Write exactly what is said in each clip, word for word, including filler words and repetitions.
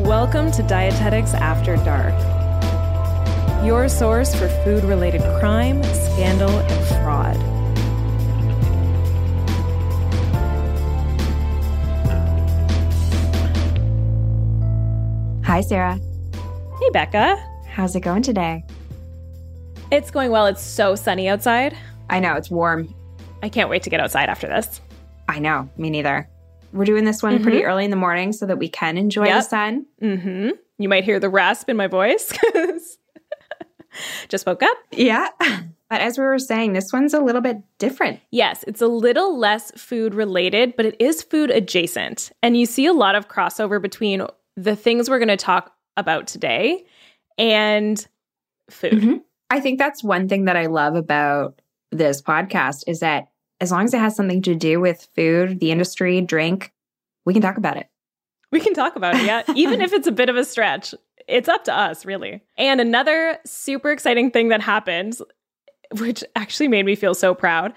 Welcome to Dietetics After Dark, your source for food-related crime, scandal, and fraud. Hi, Sarah. Hey, Becca. How's it going today? It's going well. It's so sunny outside. I know. It's warm. I can't wait to get outside after this. I know. Me neither. We're doing this one mm-hmm. pretty early in the morning so that we can enjoy yep. the sun. Mm-hmm. You might hear the rasp in my voice because just woke up. Yeah. But as we were saying, this one's a little bit different. Yes. It's a little less food related, but it is food adjacent. And you see a lot of crossover between the things we're going to talk about today and food. Mm-hmm. I think that's one thing that I love about this podcast is that as long as it has something to do with food, the industry, drink, we can talk about it. We can talk about it, yeah. Even if it's a bit of a stretch, it's up to us, really. And another super exciting thing that happened, which actually made me feel so proud,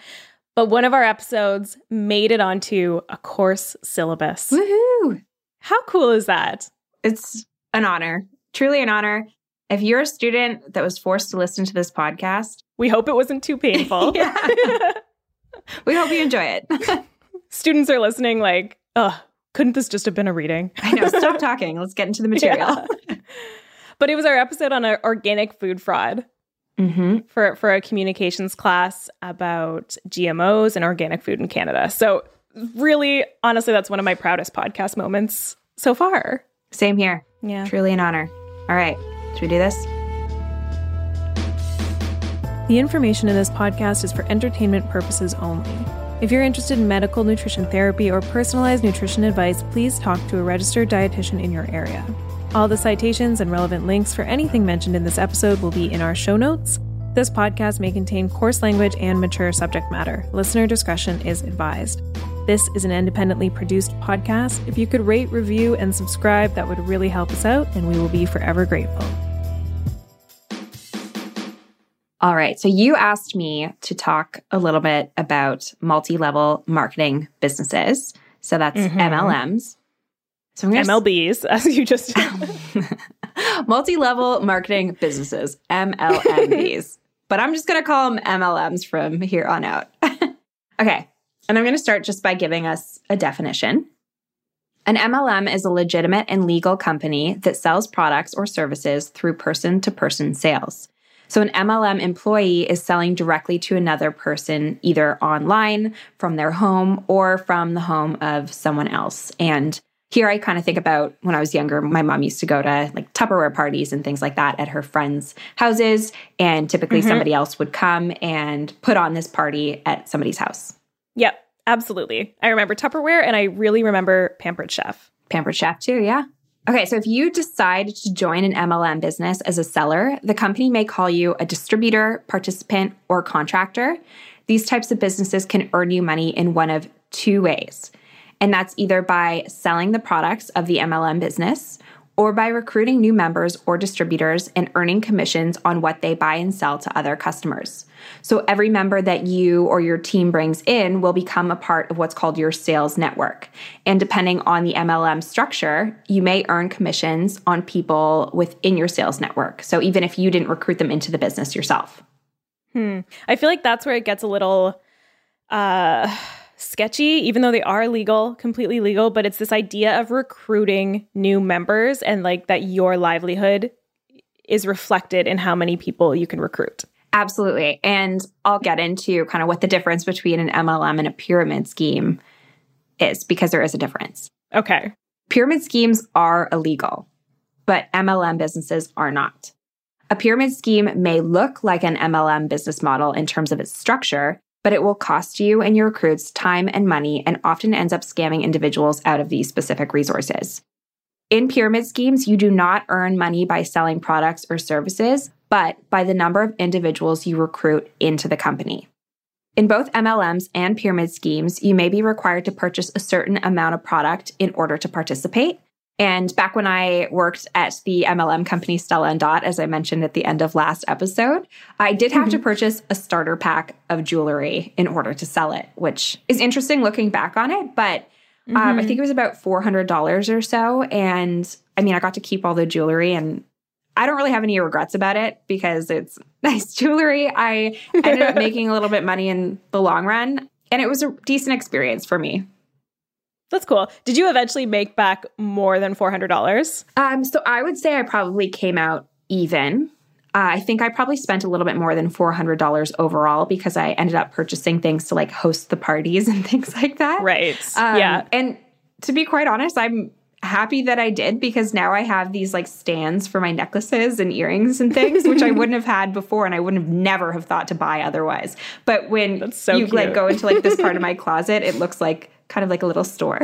but one of our episodes made it onto a course syllabus. Woohoo! How cool is that? It's an honor, truly an honor. If you're a student that was forced to listen to this podcast, we hope it wasn't too painful. We hope you enjoy it. Students are listening like, oh, couldn't this just have been a reading? I know. Stop talking. Let's get into the material. Yeah. But it was our episode on our organic food fraud mm-hmm. for, for a communications class about G M Os and organic food in Canada. So really, honestly, that's one of my proudest podcast moments so far. Same here. Yeah. Truly an honor. All right. Should we do this? The information in this podcast is for entertainment purposes only. If you're interested in medical nutrition therapy or personalized nutrition advice, please talk to a registered dietitian in your area. All the citations and relevant links for anything mentioned in this episode will be in our show notes. This podcast may contain coarse language and mature subject matter. Listener discretion is advised. This is an independently produced podcast. If you could rate, review, and subscribe, that would really help us out, and we will be forever grateful. All right. So you asked me to talk a little bit about multi-level marketing businesses. So that's mm-hmm. M L Ms. So I'm M L Bs, s- as you just multi-level marketing businesses, M L M Bs. But I'm just going to call them M L Ms from here on out. Okay. And I'm going to start just by giving us a definition. An M L M is a legitimate and legal company that sells products or services through person-to-person sales. So an M L M employee is selling directly to another person, either online, from their home, or from the home of someone else. And here I kind of think about when I was younger, my mom used to go to like Tupperware parties and things like that at her friends' houses. And typically mm-hmm. somebody else would come and put on this party at somebody's house. Yep, absolutely. I remember Tupperware, and I really remember Pampered Chef. Pampered Chef too, yeah. Okay, so if you decide to join an M L M business as a seller, the company may call you a distributor, participant, or contractor. These types of businesses can earn you money in one of two ways, and that's either by selling the products of the M L M business or by recruiting new members or distributors and earning commissions on what they buy and sell to other customers. So every member that you or your team brings in will become a part of what's called your sales network. And depending on the M L M structure, you may earn commissions on people within your sales network. So even if you didn't recruit them into the business yourself. Hmm. I feel like that's where it gets a little uh, sketchy, even though they are legal, completely legal, but it's this idea of recruiting new members and like that your livelihood is reflected in how many people you can recruit. Absolutely. And I'll get into kind of what the difference between an M L M and a pyramid scheme is, because there is a difference. Okay. Pyramid schemes are illegal, but M L M businesses are not. A pyramid scheme may look like an M L M business model in terms of its structure, but it will cost you and your recruits time and money and often ends up scamming individuals out of these specific resources. In pyramid schemes, you do not earn money by selling products or services, but by the number of individuals you recruit into the company. In both M L Ms and pyramid schemes, you may be required to purchase a certain amount of product in order to participate. And back when I worked at the M L M company Stella and Dot, as I mentioned at the end of last episode, I did have mm-hmm. to purchase a starter pack of jewelry in order to sell it, which is interesting looking back on it. But um, mm-hmm. I think it was about four hundred dollars or so. And I mean, I got to keep all the jewelry, and I don't really have any regrets about it because it's nice jewelry. I ended up making a little bit of money in the long run, and it was a decent experience for me. That's cool. Did you eventually make back more than four hundred dollars? Um, so I would say I probably came out even. Uh, I think I probably spent a little bit more than four hundred dollars overall because I ended up purchasing things to like host the parties and things like that. Right. Um, yeah. And to be quite honest, I'm happy that I did, because now I have these like stands for my necklaces and earrings and things, which I wouldn't have had before, and I wouldn't have never have thought to buy otherwise. But when That's so you cute. like go into like this part of my closet, it looks like kind of like a little store.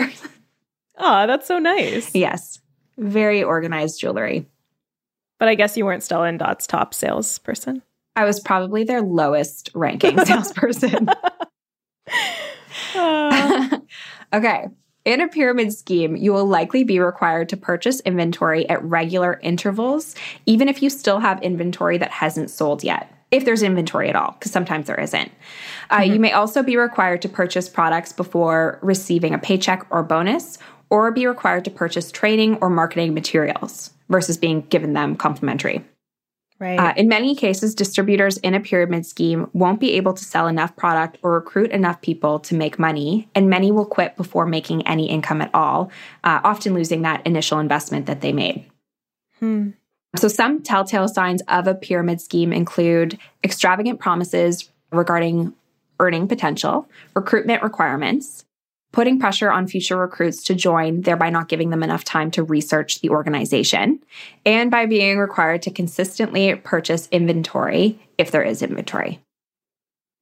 Oh, that's so nice. Yes. Very organized jewelry. But I guess you weren't Stella and Dot's top salesperson. I was probably their lowest ranking salesperson. uh. Okay. In a pyramid scheme, you will likely be required to purchase inventory at regular intervals, even if you still have inventory that hasn't sold yet. If there's inventory at all, because sometimes there isn't. Uh, mm-hmm. You may also be required to purchase products before receiving a paycheck or bonus, or be required to purchase training or marketing materials versus being given them complimentary. Right. Uh, in many cases, distributors in a pyramid scheme won't be able to sell enough product or recruit enough people to make money, and many will quit before making any income at all, uh, often losing that initial investment that they made. Hmm. So some telltale signs of a pyramid scheme include extravagant promises regarding earning potential, recruitment requirements, putting pressure on future recruits to join, thereby not giving them enough time to research the organization, and by being required to consistently purchase inventory if there is inventory.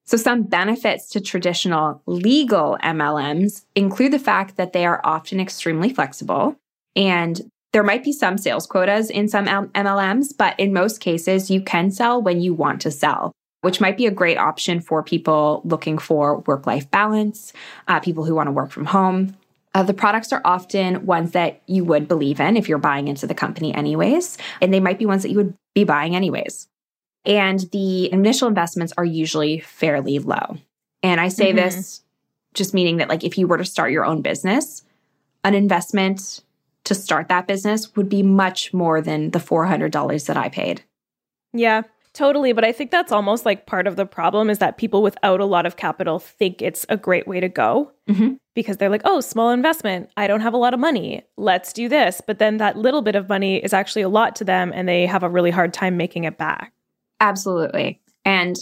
So some benefits to traditional legal M L Ms include the fact that they are often extremely flexible, and there might be some sales quotas in some M L Ms, but in most cases, you can sell when you want to sell, which might be a great option for people looking for work-life balance, uh, people who want to work from home. Uh, the products are often ones that you would believe in if you're buying into the company anyways, and they might be ones that you would be buying anyways. And the initial investments are usually fairly low. And I say mm-hmm. this just meaning that like if you were to start your own business, an investment to start that business would be much more than the four hundred dollars that I paid. Yeah. Totally. But I think that's almost like part of the problem is that people without a lot of capital think it's a great way to go mm-hmm. because they're like, oh, small investment. I don't have a lot of money. Let's do this. But then that little bit of money is actually a lot to them and they have a really hard time making it back. Absolutely. And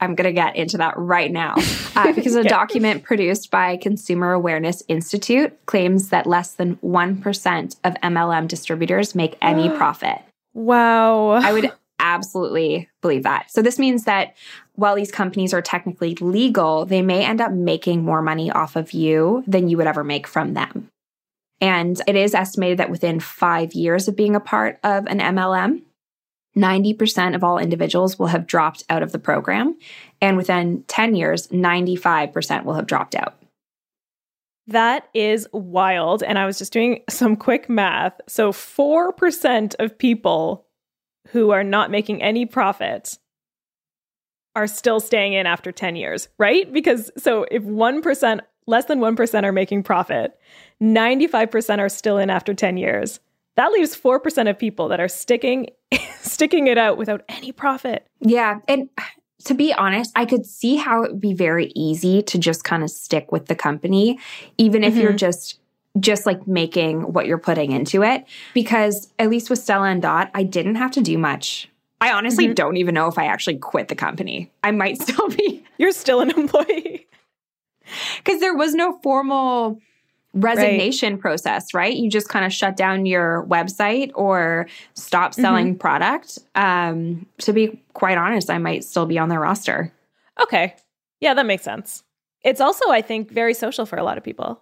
I'm going to get into that right now uh, because a yeah. document produced by Consumer Awareness Institute claims that less than one percent of M L M distributors make any profit. Wow. I would absolutely believe that. So this means that while these companies are technically legal, they may end up making more money off of you than you would ever make from them. And it is estimated that within five years of being a part of an M L M, ninety percent of all individuals will have dropped out of the program. And within ten years, ninety-five percent will have dropped out. That is wild. And I was just doing some quick math. So four percent of people who are not making any profit are still staying in after ten years, right? Because so if one percent, less than one percent are making profit, ninety-five percent are still in after ten years. That leaves four percent of people that are sticking sticking it out without any profit. Yeah. And to be honest, I could see how it would be very easy to just kind of stick with the company, even if mm-hmm. you're just just like making what you're putting into it. Because at least with Stella and Dot, I didn't have to do much. I honestly mm-hmm. don't even know if I actually quit the company. I might still be. You're still an employee. Because there was no formal resignation right. process, right? You just kind of shut down your website or stop selling mm-hmm. product. Um, to be quite honest, I might still be on their roster. Okay. Yeah, that makes sense. It's also, I think, very social for a lot of people.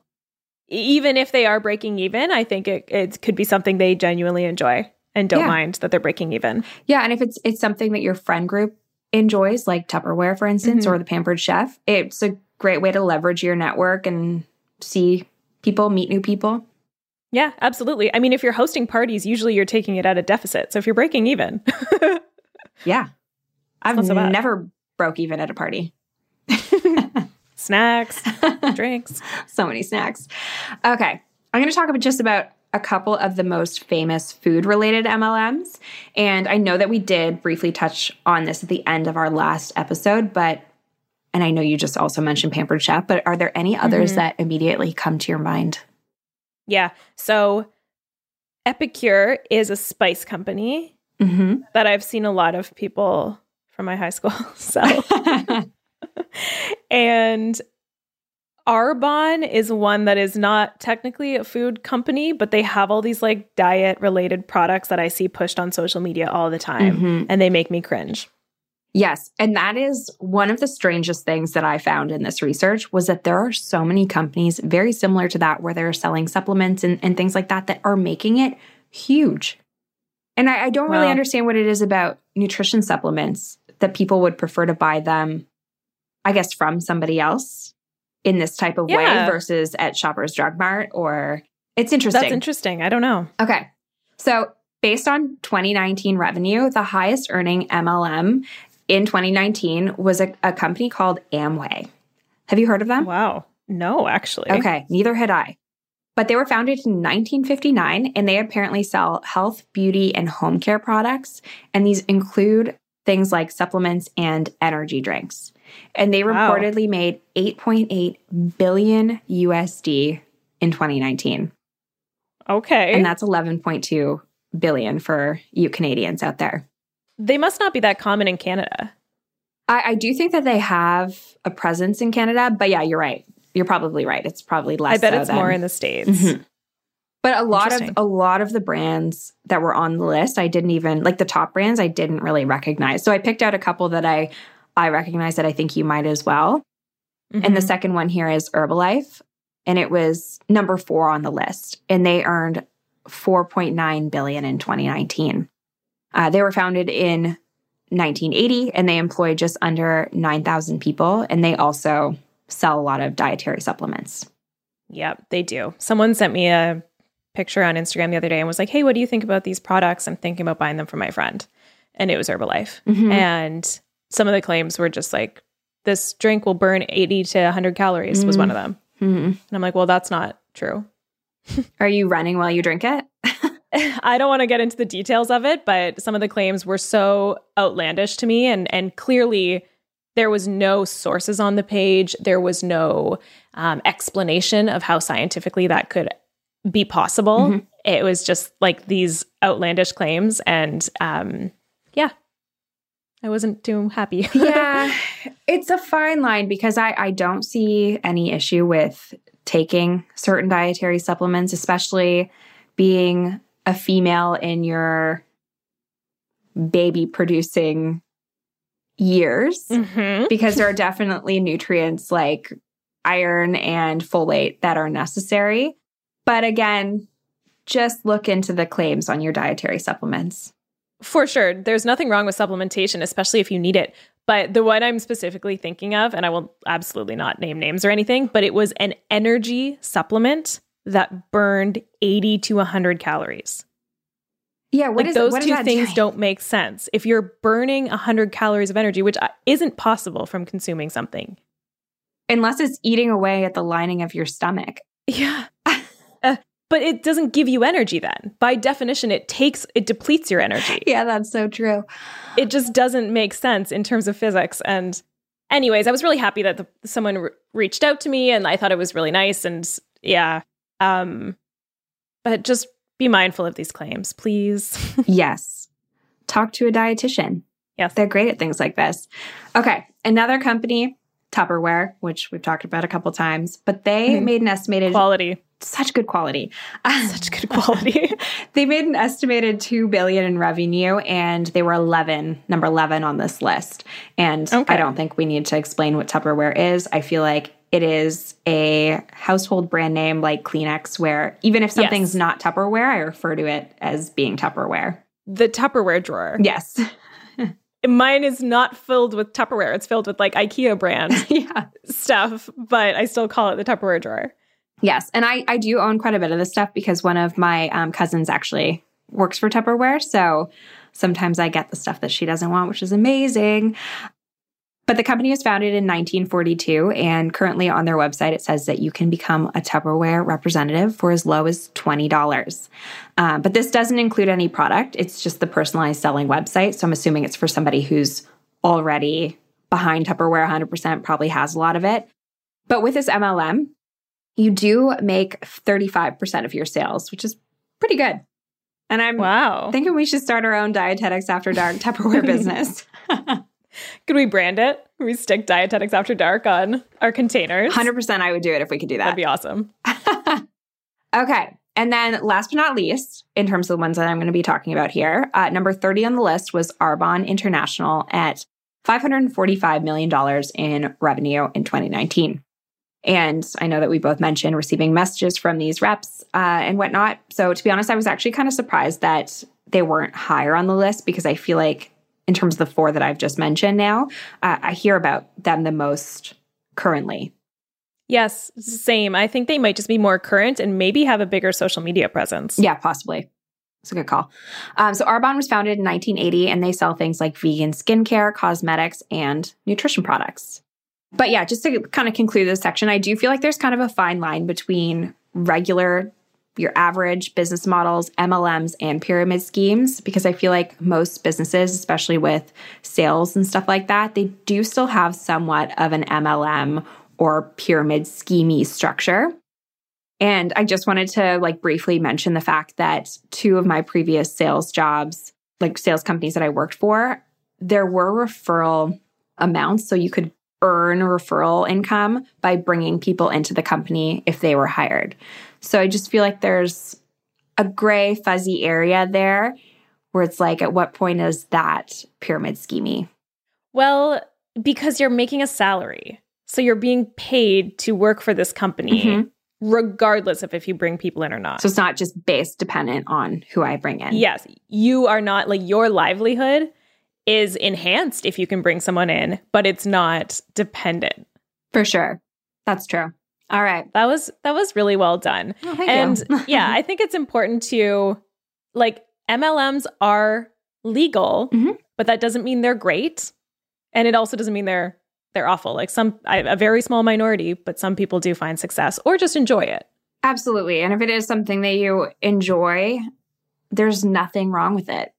Even if they are breaking even, I think it, it could be something they genuinely enjoy and don't yeah. mind that they're breaking even. Yeah. And if it's it's something that your friend group enjoys, like Tupperware, for instance, mm-hmm. or the Pampered Chef, it's a great way to leverage your network and see people, meet new people. Yeah, absolutely. I mean, if you're hosting parties, usually you're taking it at a deficit. So if you're breaking even. yeah. I've so never broke even at a party. Snacks, drinks. So many snacks. Okay. I'm going to talk about just about a couple of the most famous food-related M L Ms. And I know that we did briefly touch on this at the end of our last episode, but, and I know you just also mentioned Pampered Chef, but are there any others mm-hmm. that immediately come to your mind? Yeah. So Epicure is a spice company mm-hmm. that I've seen a lot of people from my high school sell. And Arbonne is one that is not technically a food company, but they have all these like diet related products that I see pushed on social media all the time. Mm-hmm. And they make me cringe. Yes. And that is one of the strangest things that I found in this research was that there are so many companies very similar to that where they're selling supplements and, and things like that that are making it huge. And I, I don't well, really understand what it is about nutrition supplements that people would prefer to buy them, I guess, from somebody else in this type of yeah. way versus at Shoppers Drug Mart or it's interesting. That's interesting. I don't know. Okay. So based on twenty nineteen revenue, the highest earning M L M in twenty nineteen was a, a company called Amway. Have you heard of them? Wow. No, actually. Okay. Neither had I. But they were founded in nineteen fifty-nine and they apparently sell health, beauty, and home care products. And these include things like supplements and energy drinks. And they wow. reportedly made eight point eight billion U S D in twenty nineteen. Okay. And that's eleven point two billion for you Canadians out there. They must not be that common in Canada. I, I do think that they have a presence in Canada, but yeah, you're right. You're probably right. It's probably less. I bet so it's than, more in the States. Mm-hmm. But a lot of a lot of the brands that were on the list, I didn't even like the top brands. I didn't really recognize. So I picked out a couple that I I recognize that I think you might as well. Mm-hmm. And the second one here is Herbalife. And it was number four on the list. And they earned four point nine billion dollars in twenty nineteen. Uh, they were founded in nineteen eighty and they employ just under nine thousand people. And they also sell a lot of dietary supplements. Yep, they do. Someone sent me a picture on Instagram the other day and was like, hey, what do you think about these products? I'm thinking about buying them for my friend. And it was Herbalife. Mm-hmm. And some of the claims were just like, this drink will burn eighty to one hundred calories mm. was one of them. Mm-hmm. And I'm like, well, that's not true. Are you running while you drink it? I don't want to get into the details of it, but some of the claims were so outlandish to me. And, and clearly there was no sources on the page. There was no um, explanation of how scientifically that could be possible. Mm-hmm. It was just like these outlandish claims. And um, yeah, I wasn't too happy. Yeah, it's a fine line because I, I don't see any issue with taking certain dietary supplements, especially being a female in your baby producing years, mm-hmm. because there are definitely nutrients like iron and folate that are necessary. But again, just look into the claims on your dietary supplements. For sure. There's nothing wrong with supplementation, especially if you need it. But the one I'm specifically thinking of, and I will absolutely not name names or anything, but it was an energy supplement that burned eighty to one hundred calories. Yeah, what like is those what two is things doing? Don't make sense. If you're burning one hundred calories of energy, which isn't possible from consuming something. Unless it's eating away at the lining of your stomach. Yeah. uh, But it doesn't give you energy then. By definition, it takes, it depletes your energy. Yeah, that's so true. It just doesn't make sense in terms of physics. And anyways, I was really happy that the, someone re- reached out to me and I thought it was really nice. And yeah, um, but just be mindful of these claims, please. Yes. Talk to a dietitian. Yes. They're great at things like this. Okay. Another company, Tupperware, which we've talked about a couple times, but they mm-hmm. made an estimated... Quality. Such good quality. Such good quality. They made an estimated two billion dollars in revenue, and they were eleven, number eleven on this list. And okay. I don't think we need to explain what Tupperware is. I feel like it is a household brand name like Kleenex, where even if something's yes. not Tupperware, I refer to it as being Tupperware. The Tupperware drawer. Yes. Mine is not filled with Tupperware. It's filled with like IKEA brand yeah. stuff, but I still call it the Tupperware drawer. Yes. And I, I do own quite a bit of this stuff because one of my um, cousins actually works for Tupperware. So sometimes I get the stuff that she doesn't want, which is amazing. But the company was founded in nineteen forty-two. And currently on their website, it says that you can become a Tupperware representative for as low as twenty dollars. Um, but this doesn't include any product. It's just the personalized selling website. So I'm assuming it's for somebody who's already behind Tupperware one hundred percent, probably has a lot of it. But with this M L M, you do make thirty-five percent of your sales, which is pretty good. And I'm wow. thinking we should start our own Dietetics After Dark Tupperware business. Could we brand it? Could we stick Dietetics After Dark on our containers? one hundred percent I would do it if we could do that. That'd be awesome. Okay. And then last but not least, in terms of the ones that I'm going to be talking about here, uh, number thirty on the list was Arbonne International at five hundred forty-five million dollars in revenue in twenty nineteen. And I know that we both mentioned receiving messages from these reps uh, and whatnot. So to be honest, I was actually kind of surprised that they weren't higher on the list because I feel like in terms of the four that I've just mentioned now, uh, I hear about them the most currently. Yes, same. I think they might just be more current and maybe have a bigger social media presence. Yeah, possibly. It's a good call. Um, so Arbonne was founded in nineteen eighty and they sell things like vegan skincare, cosmetics, and nutrition products. But yeah, just to kind of conclude this section, I do feel like there's kind of a fine line between regular, your average business models, M L Ms, and pyramid schemes, because I feel like most businesses, especially with sales and stuff like that, they do still have somewhat of an M L M or pyramid scheme-y structure. And I just wanted to like briefly mention the fact that two of my previous sales jobs, like sales companies that I worked for, there were referral amounts. So you could earn referral income by bringing people into the company if they were hired. So I just feel like there's a gray, fuzzy area there where it's like, at what point is that pyramid schemey? Well, because you're making a salary. So you're being paid to work for this company, mm-hmm. regardless of if you bring people in or not. So it's not just base dependent on who I bring in. Yes. You are not like your livelihood is enhanced if you can bring someone in, but it's not dependent. For sure. That's true. All right. That was that was really well done. Oh, thank and you. Yeah, I think it's important to, like, M L Ms are legal, mm-hmm. but that doesn't mean they're great. And it also doesn't mean they're they're awful. Like some a very small minority, but some people do find success or just enjoy it. Absolutely. And if it is something that you enjoy, there's nothing wrong with it.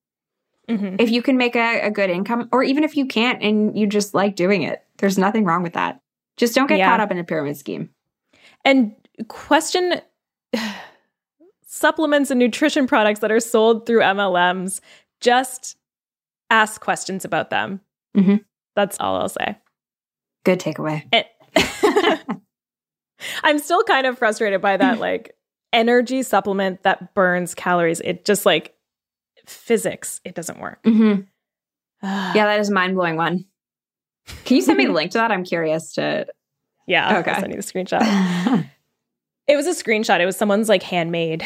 Mm-hmm. If you can make a, a good income, or even if you can't and you just like doing it, there's nothing wrong with that. Just don't get yeah. caught up in a pyramid scheme. And question supplements and nutrition products that are sold through M L Ms. Just ask questions about them. Mm-hmm. That's all I'll say. Good takeaway. And I'm still kind of frustrated by that, like, energy supplement that burns calories. It just, like, physics, it doesn't work. Mm-hmm. Yeah, that is a mind-blowing one. Can you send me the link to that? I'm curious to... Yeah, okay. I'll send you the screenshot. It was a screenshot. It was someone's, like, handmade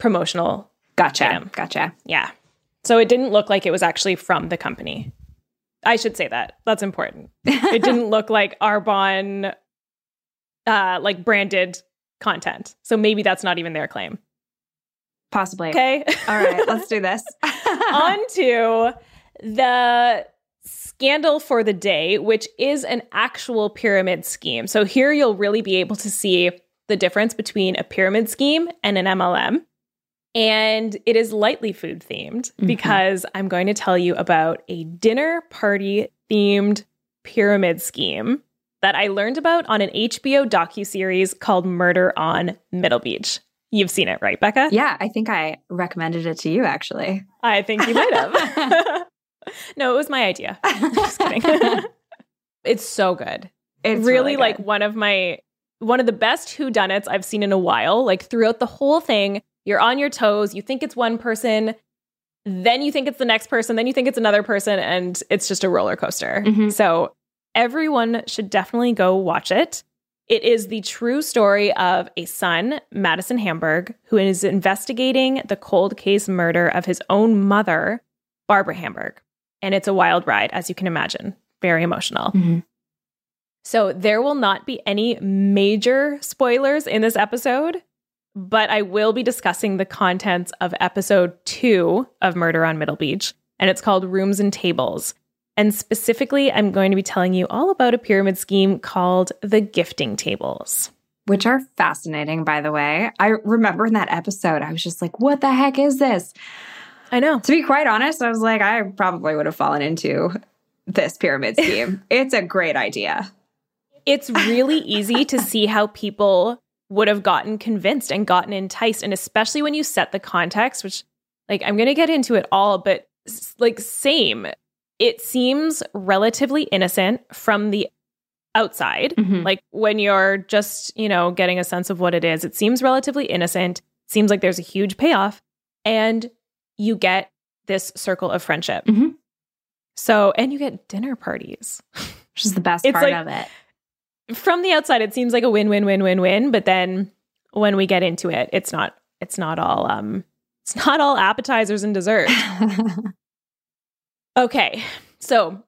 promotional Gotcha. Item. Gotcha. Yeah. So it didn't look like it was actually from the company. I should say that. That's important. It didn't look like Arbonne... Uh, like branded content. So maybe that's not even their claim. Possibly. Okay. All right. Let's do this. On to the scandal for the day, which is an actual pyramid scheme. So here you'll really be able to see the difference between a pyramid scheme and an M L M. And it is lightly food themed mm-hmm. because I'm going to tell you about a dinner party themed pyramid scheme that I learned about on an H B O docuseries called Murder on Middle Beach. You've seen it, right, Becca? Yeah, I think I recommended it to you, actually. I think you might have. No, it was my idea. Just kidding. It's so good. It's really, really good. Like one of my, one of the best whodunits I've seen in a while. Like throughout the whole thing, you're on your toes. You think it's one person, then you think it's the next person, then you think it's another person, and it's just a roller coaster. Mm-hmm. So everyone should definitely go watch it. It is the true story of a son, Madison Hamburg, who is investigating the cold case murder of his own mother, Barbara Hamburg. And it's a wild ride, as you can imagine. Very emotional. Mm-hmm. So there will not be any major spoilers in this episode, but I will be discussing the contents of episode two of Murder on Middle Beach, and it's called Rooms and Tables. And specifically, I'm going to be telling you all about a pyramid scheme called the gifting tables. Which are fascinating, by the way. I remember in that episode, I was just like, what the heck is this? I know. To be quite honest, I was like, I probably would have fallen into this pyramid scheme. It's a great idea. It's really easy to see how people would have gotten convinced and gotten enticed. And especially when you set the context, which, like, I'm going to get into it all, but, like, same. It seems relatively innocent from the outside. Mm-hmm. Like when you're just, you know, getting a sense of what it is, it seems relatively innocent. Seems like there's a huge payoff. And you get this circle of friendship. Mm-hmm. So, and you get dinner parties. Which is the best it's part like, of it. From the outside, it seems like a win, win, win, win, win. But then when we get into it, it's not, it's not all, um, it's not all appetizers and dessert. Okay, so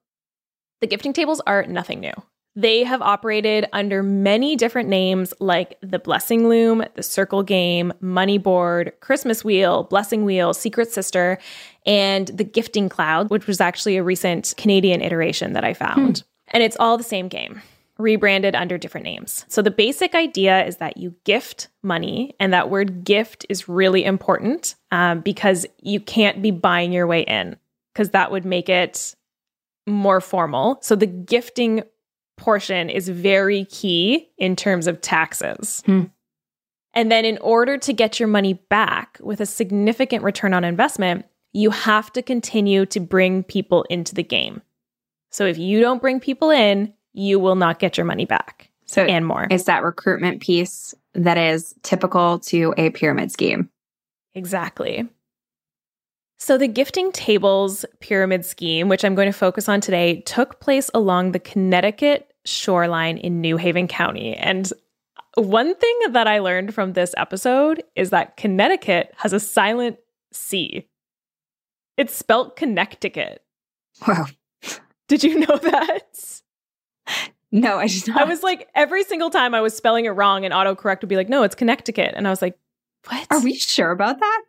the gifting tables are nothing new. They have operated under many different names like the Blessing Loom, the Circle Game, Money Board, Christmas Wheel, Blessing Wheel, Secret Sister, and the Gifting Cloud, which was actually a recent Canadian iteration that I found. Hmm. And it's all the same game, rebranded under different names. So the basic idea is that you gift money, and that word gift is really important um, because you can't be buying your way in, because that would make it more formal. So the gifting portion is very key in terms of taxes. Hmm. And then in order to get your money back with a significant return on investment, you have to continue to bring people into the game. So if you don't bring people in, you will not get your money back. So and more. It's that recruitment piece that is typical to a pyramid scheme. Exactly. So the Gifting Tables pyramid scheme, which I'm going to focus on today, took place along the Connecticut shoreline in New Haven County. And one thing that I learned from this episode is that Connecticut has a silent C. It's spelt Connecticut. Wow. Did you know that? No, I just... I was like, every single time I was spelling it wrong, and autocorrect would be like, no, it's Connecticut. And I was like, what? Are we sure about that?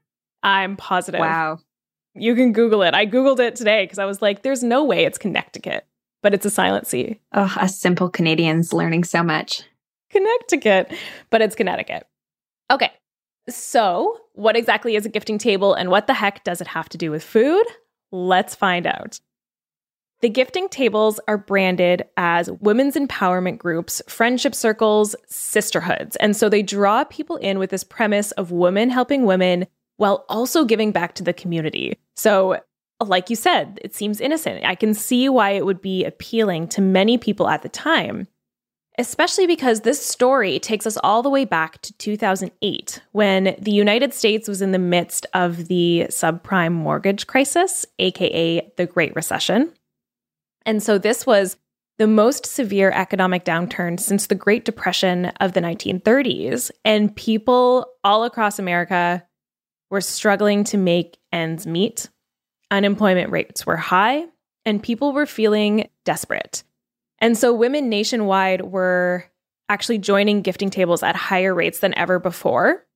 I'm positive. Wow. You can Google it. I Googled it today because I was like, there's no way it's Connecticut, but it's a silent C. Oh, us simple Canadians learning so much. Connecticut, but it's Connecticut. Okay. So What exactly is a gifting table, and what the heck does it have to do with food? Let's find out. The gifting tables are branded as women's empowerment groups, friendship circles, sisterhoods. And so they draw people in with this premise of women helping women while also giving back to the community. So like you said, it seems innocent. I can see why it would be appealing to many people at the time, especially because this story takes us all the way back to two thousand eight, when the United States was in the midst of the subprime mortgage crisis, aka the Great Recession. And so this was the most severe economic downturn since the Great Depression of the nineteen thirties. And people all across America were struggling to make ends meet. Unemployment rates were high, and people were feeling desperate. And so women nationwide were actually joining gifting tables at higher rates than ever before,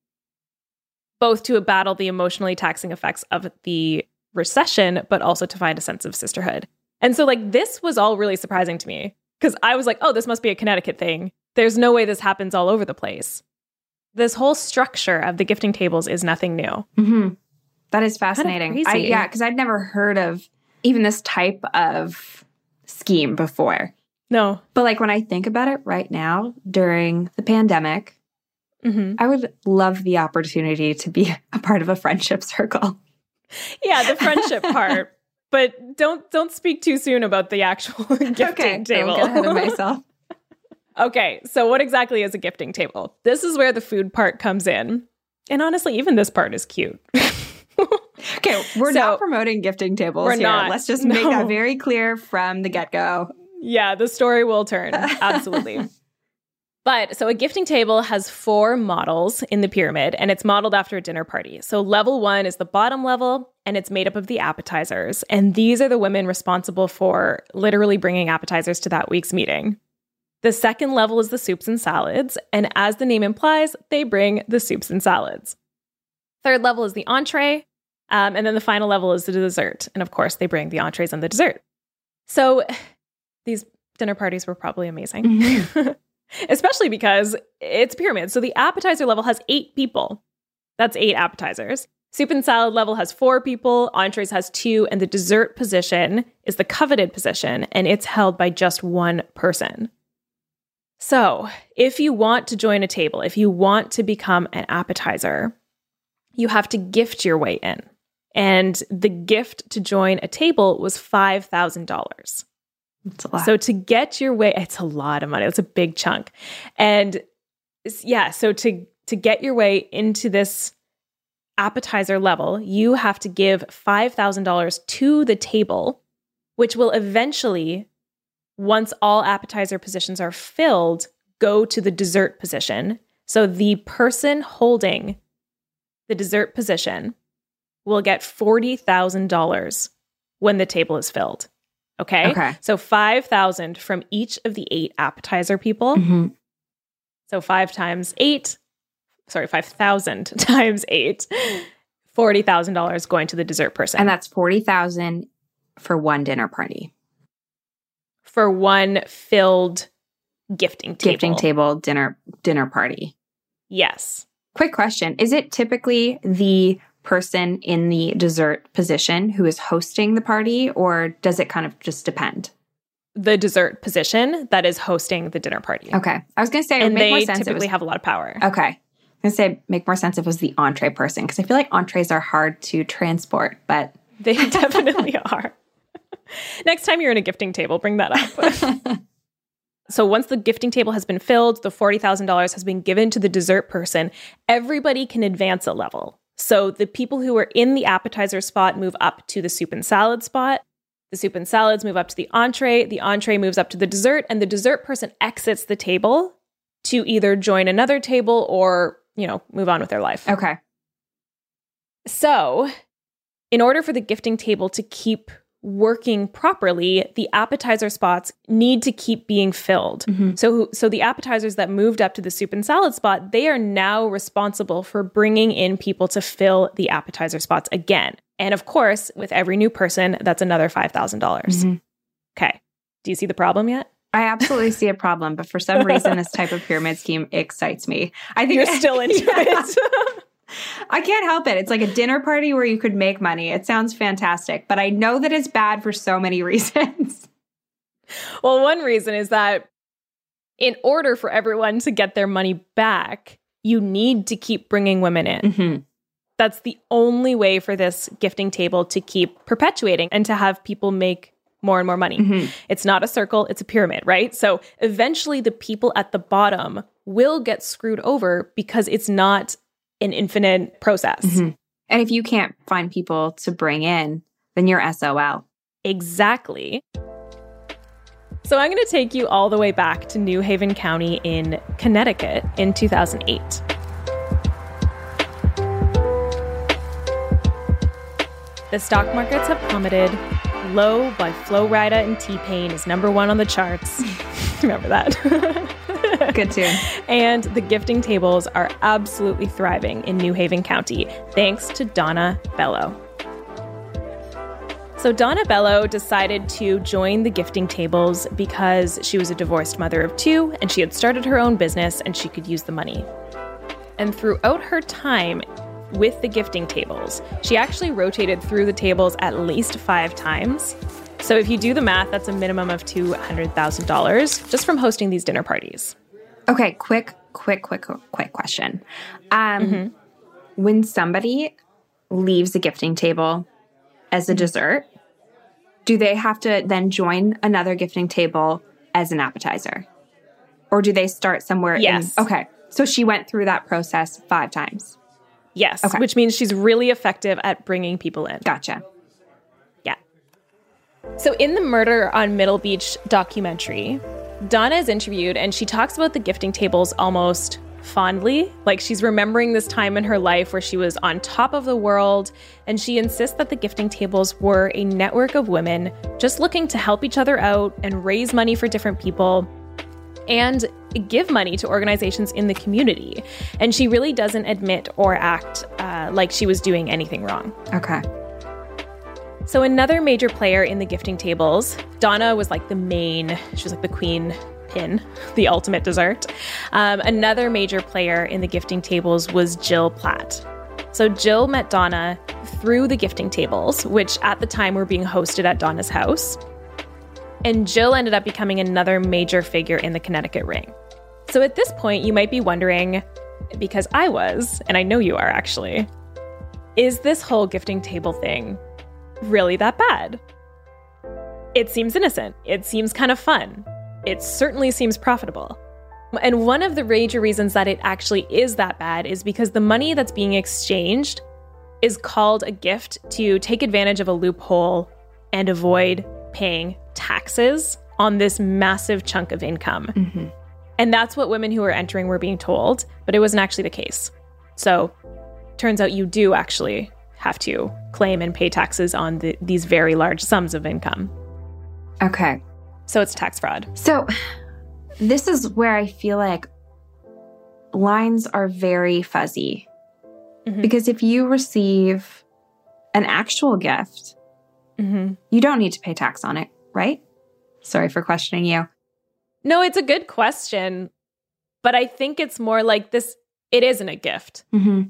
both to battle the emotionally taxing effects of the recession, but also to find a sense of sisterhood. And so like this was all really surprising to me because I was like, oh, this must be a Connecticut thing. There's no way this happens all over the place. This whole structure of the gifting tables is nothing new. Mm-hmm. That is fascinating. I, yeah, because I'd never heard of even this type of scheme before. No. But like when I think about it right now during the pandemic, mm-hmm. I would love the opportunity to be a part of a friendship circle. Yeah, the friendship part. But don't don't speak too soon about the actual gifting okay, table. Don't get ahead of myself. Okay, so what exactly is a gifting table? This is where the food part comes in. And honestly, even this part is cute. Okay, we're so, not promoting gifting tables we're here. Not, Let's just no. make that very clear from the get-go. Yeah, the story will turn. Absolutely. But so a gifting table has four models in the pyramid, and it's modeled after a dinner party. So level one is the bottom level, and it's made up of the appetizers. And these are the women responsible for literally bringing appetizers to that week's meeting. The second level is the soups and salads. And as the name implies, they bring the soups and salads. Third level is the entree. Um, and then the final level is the dessert. And of course, they bring the entrees and the dessert. So these dinner parties were probably amazing. Mm-hmm. Especially because it's pyramid. So the appetizer level has eight people. That's eight appetizers. Soup and salad level has four people. Entrees has two. And the dessert position is the coveted position. And it's held by just one person. So if you want to join a table, if you want to become an appetizer, you have to gift your way in. And the gift to join a table was five thousand dollars. That's a lot. So to get your way, it's a lot of money. It's a big chunk. And yeah, so to, to get your way into this appetizer level, you have to give five thousand dollars to the table, which will eventually, once all appetizer positions are filled, go to the dessert position. So the person holding the dessert position will get forty thousand dollars when the table is filled. Okay? Okay. So five thousand from each of the eight appetizer people. Mm-hmm. So five times eight, sorry, five thousand times eight, forty thousand dollars going to the dessert person. And that's forty thousand dollars for one dinner party. For one filled gifting table. Gifting table dinner dinner party. Yes. Quick question. Is it typically the person in the dessert position who is hosting the party, or does it kind of just depend? The dessert position that is hosting the dinner party. Okay. I was going to say, and they typically was, have a lot of power. Okay. I was going to say, make more sense if it was the entree person, because I feel like entrees are hard to transport, but... They definitely are. Next time you're in a gifting table, bring that up. So once the gifting table has been filled, the forty thousand dollars has been given to the dessert person. Everybody can advance a level. So the people who are in the appetizer spot move up to the soup and salad spot. The soup and salads move up to the entree. The entree moves up to the dessert, and the dessert person exits the table to either join another table or, you know, move on with their life. Okay. So in order for the gifting table to keep working properly, the appetizer spots need to keep being filled. Mm-hmm. So, so the appetizers that moved up to the soup and salad spot, they are now responsible for bringing in people to fill the appetizer spots again. And of course, with every new person, that's another five thousand dollars. Mm-hmm. Okay. Do you see the problem yet? I absolutely see a problem, but for some reason, this type of pyramid scheme excites me. I think you're still into yeah. it. I can't help it. It's like a dinner party where you could make money. It sounds fantastic, but I know that it's bad for so many reasons. Well, one reason is that in order for everyone to get their money back, you need to keep bringing women in. Mm-hmm. That's the only way for this gifting table to keep perpetuating and to have people make more and more money. Mm-hmm. It's not a circle, it's a pyramid, right? So eventually the people at the bottom will get screwed over because it's not an infinite process. Mm-hmm. And if you can't find people to bring in, then you're S O L. Exactly. So I'm going to take you all the way back to New Haven County in Connecticut in two thousand eight. The stock markets have plummeted. Low by Flo Rida and T-Pain is number one on the charts. Remember that. Good tune. And the gifting tables are absolutely thriving in New Haven County, thanks to Donna Bello. So Donna Bello decided to join the gifting tables because she was a divorced mother of two, and she had started her own business, and she could use the money. And throughout her time with the gifting tables, she actually rotated through the tables at least five times. So if you do the math, that's a minimum of two hundred thousand dollars just from hosting these dinner parties. Okay, quick, quick, quick, quick question. Um, mm-hmm. When somebody leaves a gifting table as a dessert, do they have to then join another gifting table as an appetizer? Or do they start somewhere? Yes. In, okay. So she went through that process five times. Yes. Okay. Which means she's really effective at bringing people in. Gotcha. Yeah. So in the Murder on Middle Beach documentary, Donna is interviewed and she talks about the gifting tables almost fondly. Like she's remembering this time in her life where she was on top of the world, and she insists that the gifting tables were a network of women just looking to help each other out and raise money for different people and give money to organizations in the community. And she really doesn't admit or act uh, like she was doing anything wrong. Okay. So another major player in the gifting tables, Donna was like the main, she was like the queen pin, the ultimate dessert. Um, another major player in the gifting tables was Jill Platt. So Jill met Donna through the gifting tables, which at the time were being hosted at Donna's house. And Jill ended up becoming another major figure in the Connecticut ring. So at this point, you might be wondering, because I was, and I know you are actually, is this whole gifting table thing really that bad? It seems innocent. It seems kind of fun. It certainly seems profitable. And one of the major reasons that it actually is that bad is because the money that's being exchanged is called a gift to take advantage of a loophole and avoid paying taxes on this massive chunk of income. Mm-hmm. And that's what women who were entering were being told, but it wasn't actually the case. So turns out you do actually have to claim and pay taxes on the, these very large sums of income. Okay. So it's tax fraud. So this is where I feel like lines are very fuzzy. Mm-hmm. Because if you receive an actual gift, mm-hmm. you don't need to pay tax on it. Right? Sorry for questioning you. No, it's a good question. But I think it's more like this, it isn't a gift. Mm-hmm.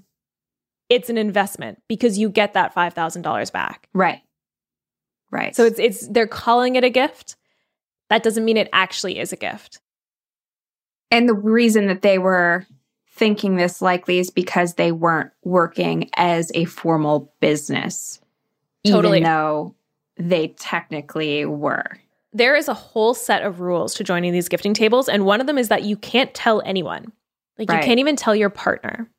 It's an investment because you get that five thousand dollars back. Right. Right. So it's it's they're calling it a gift. That doesn't mean it actually is a gift. And the reason that they were thinking this likely is because they weren't working as a formal business. Totally. Even though they technically were. There is a whole set of rules to joining these gifting tables, and one of them is that you can't tell anyone. Like, right. You can't even tell your partner.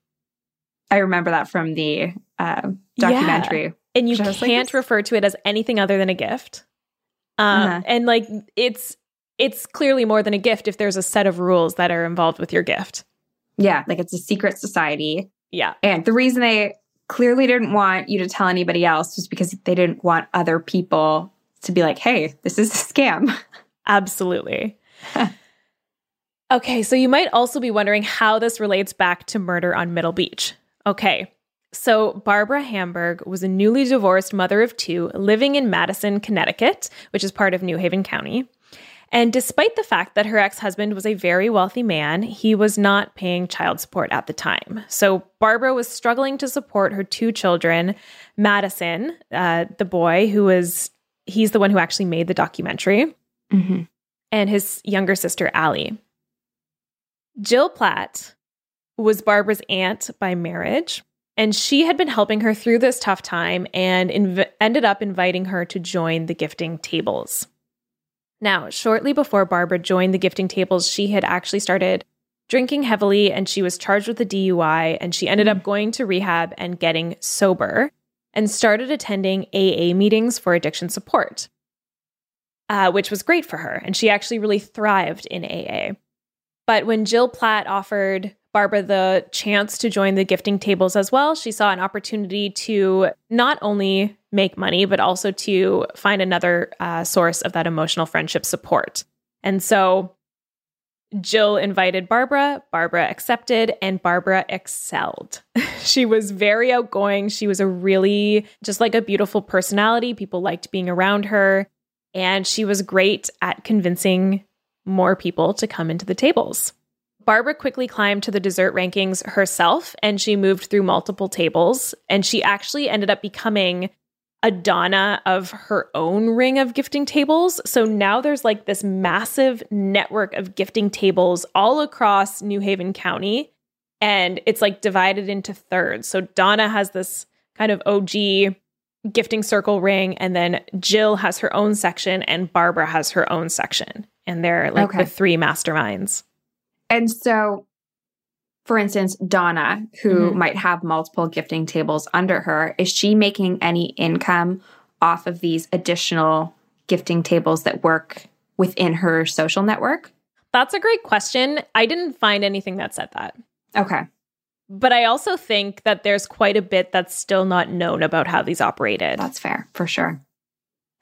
I remember that from the uh, documentary. Yeah. And you can't like, refer to it as anything other than a gift. Um, uh-huh. And, like, it's it's clearly more than a gift if there's a set of rules that are involved with your gift. Yeah, like it's a secret society. Yeah. And the reason they clearly didn't want you to tell anybody else just because they didn't want other people to be like, hey, this is a scam. Absolutely. Okay, so you might also be wondering how this relates back to Murder on Middle Beach. Okay, so Barbara Hamburg was a newly divorced mother of two living in Madison, Connecticut, which is part of New Haven County. And despite the fact that her ex-husband was a very wealthy man, he was not paying child support at the time. So Barbara was struggling to support her two children, Madison, uh, the boy who was, he's the one who actually made the documentary, mm-hmm. and his younger sister, Allie. Jill Platt was Barbara's aunt by marriage, and she had been helping her through this tough time and inv- ended up inviting her to join the gifting tables. Now, shortly before Barbara joined the gifting tables, she had actually started drinking heavily, and she was charged with a D U I, and she ended up going to rehab and getting sober and started attending A A meetings for addiction support, uh, which was great for her. And she actually really thrived in A A. But when Jill Platt offered Barbara the chance to join the gifting tables as well, she saw an opportunity to not only make money, but also to find another uh, source of that emotional friendship support. And so Jill invited Barbara, Barbara accepted, and Barbara excelled. She was very outgoing. She was a really, just like a beautiful personality. People liked being around her. And she was great at convincing more people to come into the tables. Barbara quickly climbed to the dessert rankings herself, and she moved through multiple tables, and she actually ended up becoming a Donna of her own ring of gifting tables. So now there's like this massive network of gifting tables all across New Haven County, and it's like divided into thirds. So Donna has this kind of O G gifting circle ring, and then Jill has her own section, and Barbara has her own section. And they're like okay. the three masterminds. And so, for instance, Donna, who mm-hmm. might have multiple gifting tables under her, is she making any income off of these additional gifting tables that work within her social network? That's a great question. I didn't find anything that said that. Okay. But I also think that there's quite a bit that's still not known about how these operated. That's fair, for sure.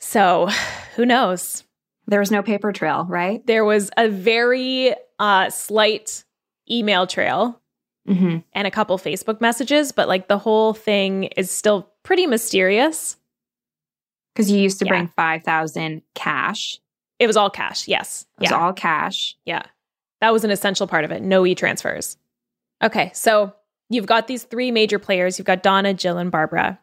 So, who knows? There was no paper trail, right? There was a very uh, slight email trail mm-hmm. and a couple Facebook messages, but like the whole thing is still pretty mysterious. Because you used to yeah. bring five thousand cash. It was all cash, yes. It was yeah. all cash. Yeah. That was an essential part of it. No e-transfers. Okay, so you've got these three major players. You've got Donna, Jill, and Barbara.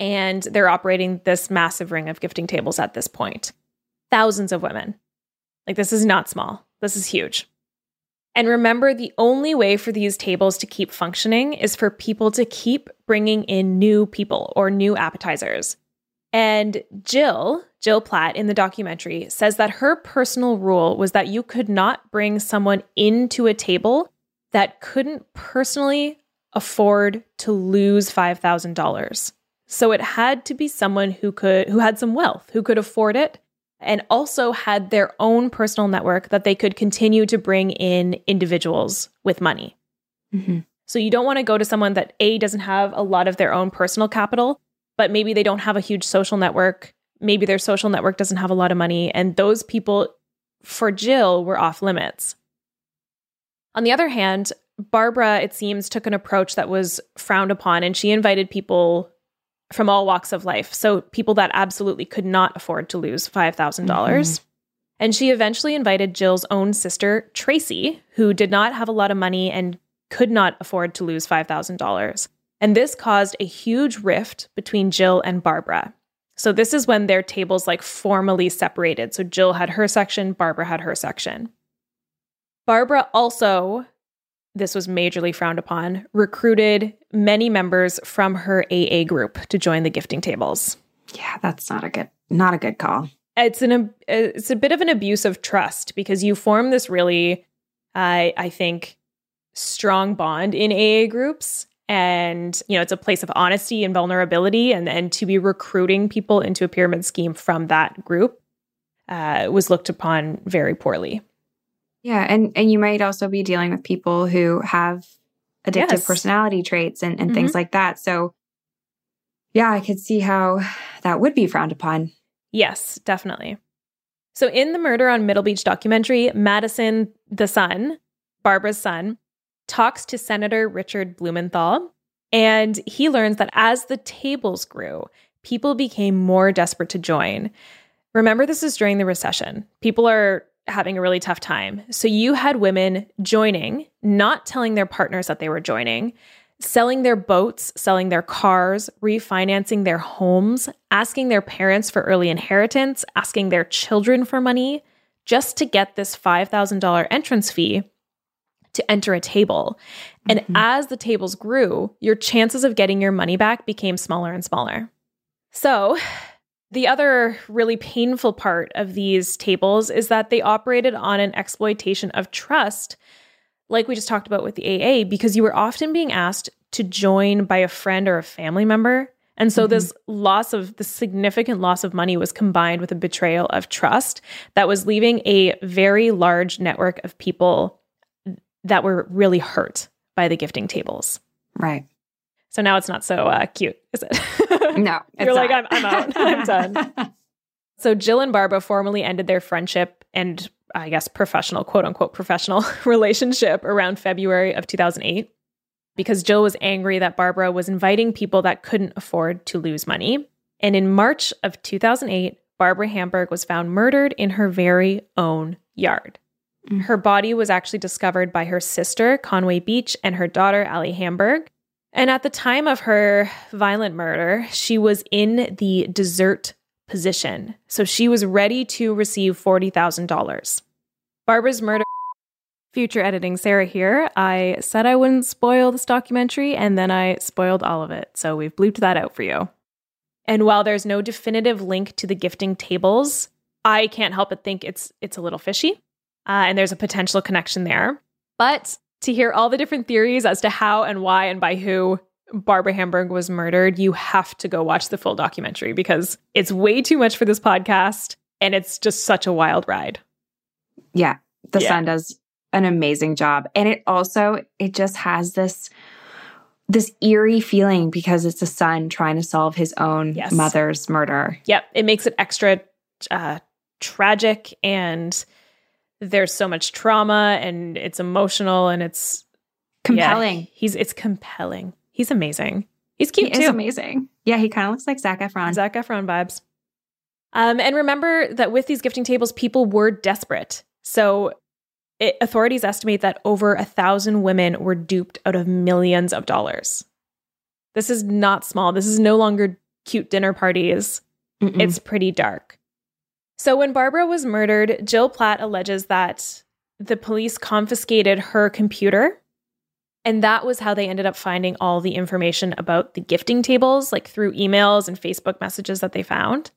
And they're operating this massive ring of gifting tables at this point. Thousands of women. Like, this is not small. This is huge. And remember, the only way for these tables to keep functioning is for people to keep bringing in new people or new appetizers. And Jill, Jill Platt in the documentary says that her personal rule was that you could not bring someone into a table that couldn't personally afford to lose five thousand dollars. So it had to be someone who could, who had some wealth, who could afford it, and also had their own personal network that they could continue to bring in individuals with money. Mm-hmm. So you don't want to go to someone that A, doesn't have a lot of their own personal capital, but maybe they don't have a huge social network. Maybe their social network doesn't have a lot of money. And those people, for Jill, were off limits. On the other hand, Barbara, it seems, took an approach that was frowned upon, and she invited people from all walks of life. So people that absolutely could not afford to lose five thousand dollars. Mm-hmm. And she eventually invited Jill's own sister, Tracy, who did not have a lot of money and could not afford to lose five thousand dollars. And this caused a huge rift between Jill and Barbara. So this is when their tables like formally separated. So Jill had her section, Barbara had her section. Barbara also, this was majorly frowned upon, recruited many members from her A A group to join the gifting tables. Yeah, that's not a good, not a good call. It's an, it's a bit of an abuse of trust, because you form this really, uh, I think, strong bond in A A groups, and you know it's a place of honesty and vulnerability, and and to be recruiting people into a pyramid scheme from that group uh, was looked upon very poorly. Yeah, and, and you might also be dealing with people who have addictive yes. personality traits and, and mm-hmm. things like that. So yeah, I could see how that would be frowned upon. Yes, definitely. So in the Murder on Middle Beach documentary, Madison, the son, Barbara's son, talks to Senator Richard Blumenthal, and he learns that as the tables grew, people became more desperate to join. Remember, this is during the recession. People are having a really tough time. So you had women joining, not telling their partners that they were joining, selling their boats, selling their cars, refinancing their homes, asking their parents for early inheritance, asking their children for money, just to get this five thousand dollars entrance fee to enter a table. And mm-hmm. as the tables grew, your chances of getting your money back became smaller and smaller. So the other really painful part of these tables is that they operated on an exploitation of trust, like we just talked about with the A A, because you were often being asked to join by a friend or a family member. And so mm-hmm. this loss of, the significant loss of money was combined with a betrayal of trust that was leaving a very large network of people that were really hurt by the gifting tables. Right. So now it's not so uh, cute, is it? No, it's You're not. like, I'm, I'm out. I'm done. So Jill and Barbara formally ended their friendship and, I guess, professional, quote unquote, professional relationship around February of two thousand eight, because Jill was angry that Barbara was inviting people that couldn't afford to lose money. And in March of two thousand eight, Barbara Hamburg was found murdered in her very own yard. Her body was actually discovered by her sister, Conway Beach, and her daughter, Allie Hamburg. And at the time of her violent murder, she was in the dessert position. So she was ready to receive forty thousand dollars. Barbara's murder... Future editing, Sarah here. I said I wouldn't spoil this documentary, and then I spoiled all of it. So we've bleeped that out for you. And while there's no definitive link to the gifting tables, I can't help but think it's it's a little fishy. Uh, and there's a potential connection there. But to hear all the different theories as to how and why and by who Barbara Hamburg was murdered, you have to go watch the full documentary, because it's way too much for this podcast, and it's just such a wild ride. Yeah, the yeah. Sun does an amazing job. And it also, it just has this, this eerie feeling, because it's a son trying to solve his own yes. mother's murder. Yep, it makes it extra uh, tragic, and... there's so much trauma, and it's emotional, and it's compelling. Yeah, he's it's compelling. He's amazing. He's cute he too. He's amazing. Yeah, he kind of looks like Zac Efron. Zac Efron vibes. Um, and remember that with these gifting tables, people were desperate. So it, authorities estimate that over a thousand women were duped out of millions of dollars. This is not small. This is no longer cute dinner parties. Mm-mm. It's pretty dark. So when Barbara was murdered, Jill Platt alleges that the police confiscated her computer, and that was how they ended up finding all the information about the gifting tables, like through emails and Facebook messages that they found.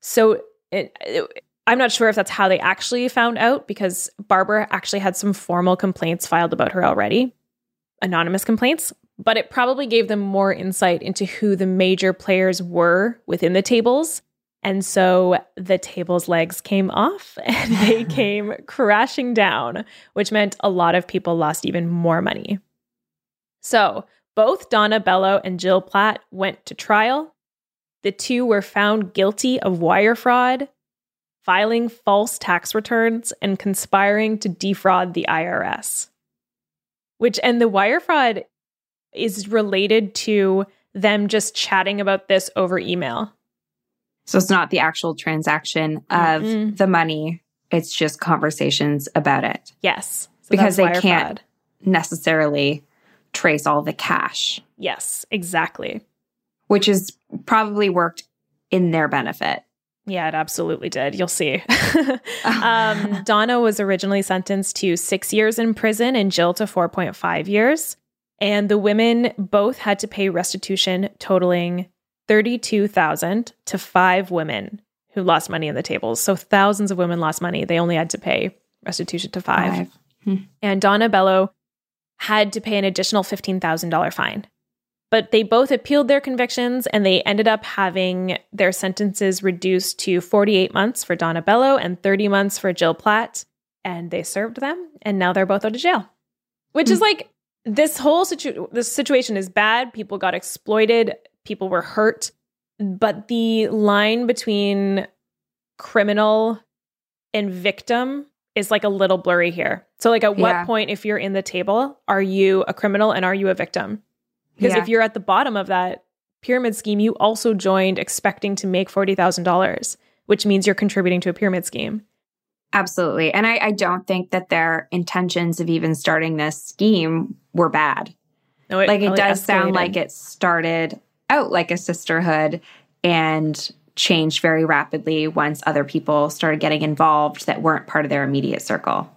So it, it, I'm not sure if that's how they actually found out, because Barbara actually had some formal complaints filed about her already, anonymous complaints, but it probably gave them more insight into who the major players were within the tables. And so the table's legs came off, and they came crashing down, which meant a lot of people lost even more money. So both Donna Bello and Jill Platt went to trial. The two were found guilty of wire fraud, filing false tax returns, and conspiring to defraud the I R S. Which, and the wire fraud is related to them just chatting about this over email. So it's not the actual transaction of mm-mm. the money. It's just conversations about it. Yes. So because they can't fraud. necessarily trace all the cash. Yes, exactly. Which is probably worked in their benefit. Yeah, it absolutely did. You'll see. um, Donna was originally sentenced to six years in prison and Jill to four point five years. And the women both had to pay restitution totaling thirty-two thousand dollars to five women who lost money in the tables. So thousands of women lost money. They only had to pay restitution to five. five. Hmm. And Donna Bello had to pay an additional fifteen thousand dollars fine. But they both appealed their convictions, and they ended up having their sentences reduced to forty-eight months for Donna Bello and thirty months for Jill Platt. And they served them, and now they're both out of jail. Which hmm. is like, this whole situ- this situation is bad. People got exploited. People were hurt, but the line between criminal and victim is like a little blurry here. So like at yeah. what point, if you're in the table, are you a criminal and are you a victim? Because yeah. if you're at the bottom of that pyramid scheme, you also joined expecting to make forty thousand dollars. which means you're contributing to a pyramid scheme. Absolutely. And I, I don't think that their intentions of even starting this scheme were bad. No, it like it does escalated. Sound like it started out like a sisterhood and changed very rapidly once other people started getting involved that weren't part of their immediate circle.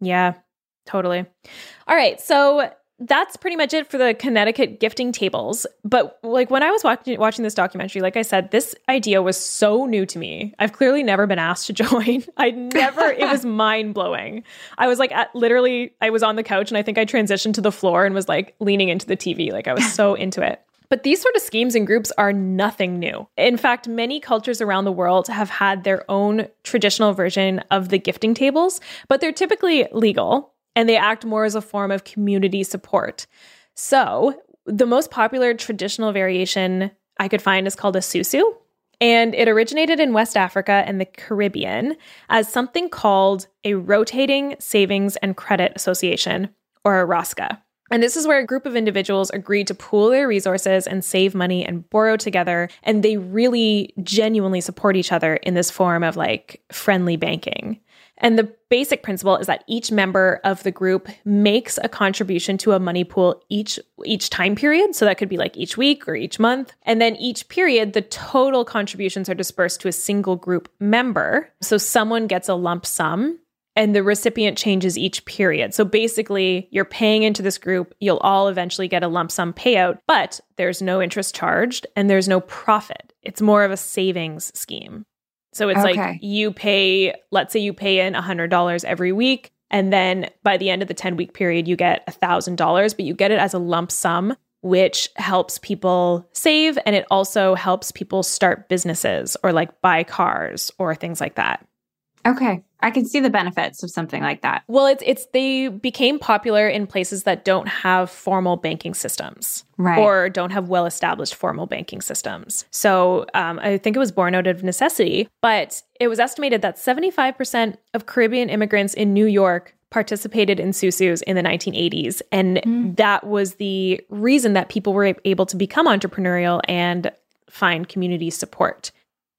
Yeah, totally. All right. So that's pretty much it for the Connecticut gifting tables. But like when I was watching watching this documentary, like I said, this idea was so new to me. I've clearly never been asked to join. I never, it was mind blowing. I was like, at, literally, I was on the couch and I think I transitioned to the floor and was like leaning into the T V. Like I was so into it. But these sort of schemes and groups are nothing new. In fact, many cultures around the world have had their own traditional version of the gifting tables, but they're typically legal. And they act more as a form of community support. So the most popular traditional variation I could find is called a susu. And it originated in West Africa and the Caribbean as something called a rotating savings and credit association, or a ROSCA. And this is where a group of individuals agreed to pool their resources and save money and borrow together. And they really genuinely support each other in this form of like friendly banking. And the basic principle is that each member of the group makes a contribution to a money pool each each time period. So that could be like each week or each month. And then each period, the total contributions are dispersed to a single group member. So someone gets a lump sum and the recipient changes each period. So basically, you're paying into this group. You'll all eventually get a lump sum payout, but there's no interest charged and there's no profit. It's more of a savings scheme. So it's okay. Like you pay, let's say you pay in one hundred dollars every week, and then by the end of the ten-week period, you get one thousand dollars, but you get it as a lump sum, which helps people save, and it also helps people start businesses or like buy cars or things like that. Okay. I can see the benefits of something like that. Well, it's it's they became popular in places that don't have formal banking systems, right, or don't have well-established formal banking systems. So um, I think it was born out of necessity, but it was estimated that seventy-five percent of Caribbean immigrants in New York participated in susus in the nineteen eighties. And mm. that was the reason that people were able to become entrepreneurial and find community support.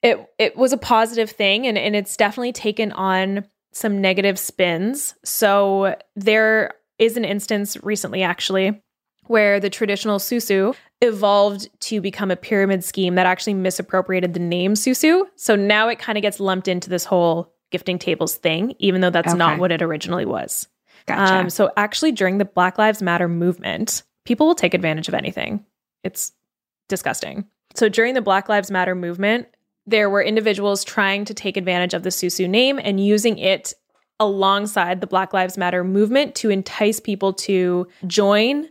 It it was a positive thing, and, and it's definitely taken on some negative spins. So there is an instance recently, actually, where the traditional susu evolved to become a pyramid scheme that actually misappropriated the name susu. So now it kind of gets lumped into this whole gifting tables thing, even though that's okay. not what it originally was. Gotcha. Um, so actually, during the Black Lives Matter movement, people will take advantage of anything. It's disgusting. So during the Black Lives Matter movement, there were individuals trying to take advantage of the susu name and using it alongside the Black Lives Matter movement to entice people to join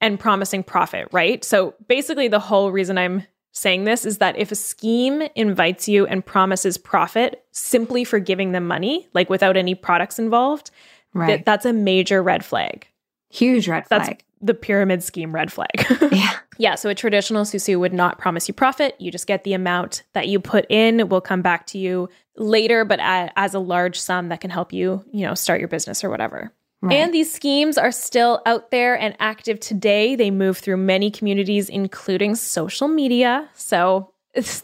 and promising profit, right? So basically the whole reason I'm saying this is that if a scheme invites you and promises profit simply for giving them money, like without any products involved, right. th- that's a major red flag. Huge red flag. That's the pyramid scheme red flag. Yeah. Yeah. So a traditional susu would not promise you profit. You just get the amount that you put in. It will come back to you later, but as a large sum that can help you, you know, start your business or whatever. Right. And these schemes are still out there and active today. They move through many communities, including social media. So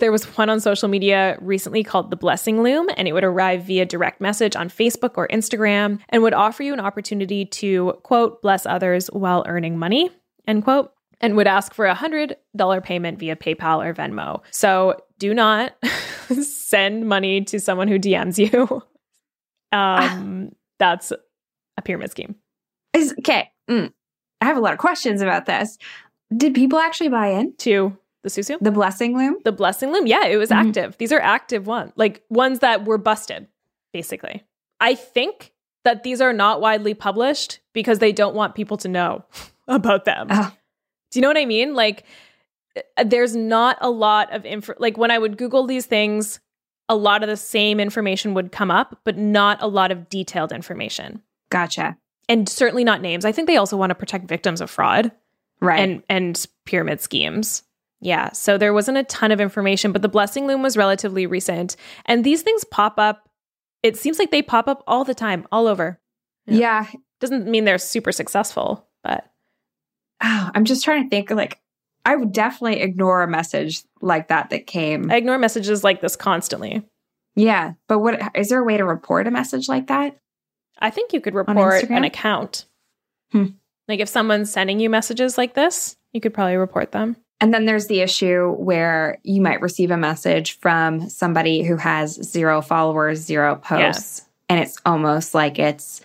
there was one on social media recently called The Blessing Loom, and it would arrive via direct message on Facebook or Instagram and would offer you an opportunity to, quote, bless others while earning money, end quote, and would ask for a one hundred dollars payment via PayPal or Venmo. So do not send money to someone who D Ms you. Um, that's a pyramid scheme. Is, okay. Mm. I have a lot of questions about this. Did people actually buy in? To the susu? The Blessing Loom? The Blessing Loom. Yeah, it was mm-hmm. active. These are active ones, like ones that were busted, basically. I think that these are not widely published because they don't want people to know about them. Oh. Do you know what I mean? Like, there's not a lot of info. Like, when I would Google these things, a lot of the same information would come up, but not a lot of detailed information. Gotcha. And certainly not names. I think they also want to protect victims of fraud. Right. And, and pyramid schemes. Yeah. So there wasn't a ton of information, but the Blessing Loom was relatively recent. And these things pop up. It seems like they pop up all the time, all over. You know? Yeah. Doesn't mean they're super successful, but. Oh, I'm just trying to think, like, I would definitely ignore a message like that that came. I ignore messages like this constantly. Yeah. But what is there a way to report a message like that? I think you could report an account. Hmm. Like if someone's sending you messages like this, you could probably report them. And then there's the issue where you might receive a message from somebody who has zero followers, zero posts. Yeah. And it's almost like it's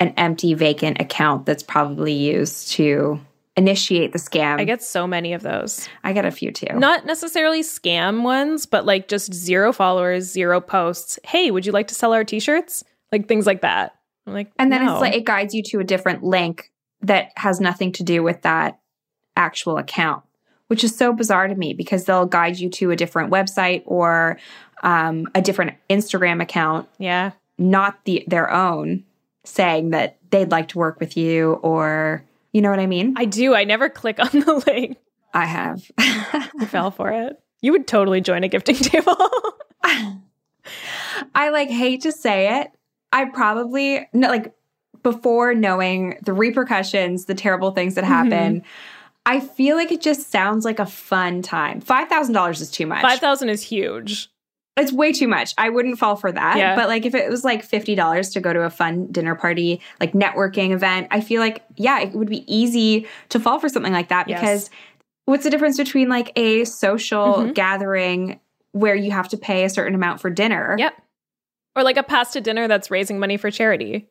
an empty, vacant account that's probably used to initiate the scam. I get so many of those. I get a few too. Not necessarily scam ones, but like just zero followers, zero posts. Hey, would you like to sell our t-shirts? Like things like that. I'm like, and then no. It's like it guides you to a different link that has nothing to do with that actual account, which is so bizarre to me because they'll guide you to a different website or um, a different Instagram account, yeah, not the their own, saying that they'd like to work with you or, you know what I mean? I do. I never click on the link. I have. You fell for it. You would totally join a gifting table. I like hate to say it. I probably, no, like before knowing the repercussions, the terrible things that happen, mm-hmm. I feel like it just sounds like a fun time. five thousand dollars is too much. five thousand dollars is huge. It's way too much. I wouldn't fall for that. Yeah. But like if it was like fifty dollars to go to a fun dinner party, like networking event, I feel like, yeah, it would be easy to fall for something like that. Yes. Because what's the difference between like a social mm-hmm. gathering where you have to pay a certain amount for dinner? Yep. Or like a pasta dinner that's raising money for charity.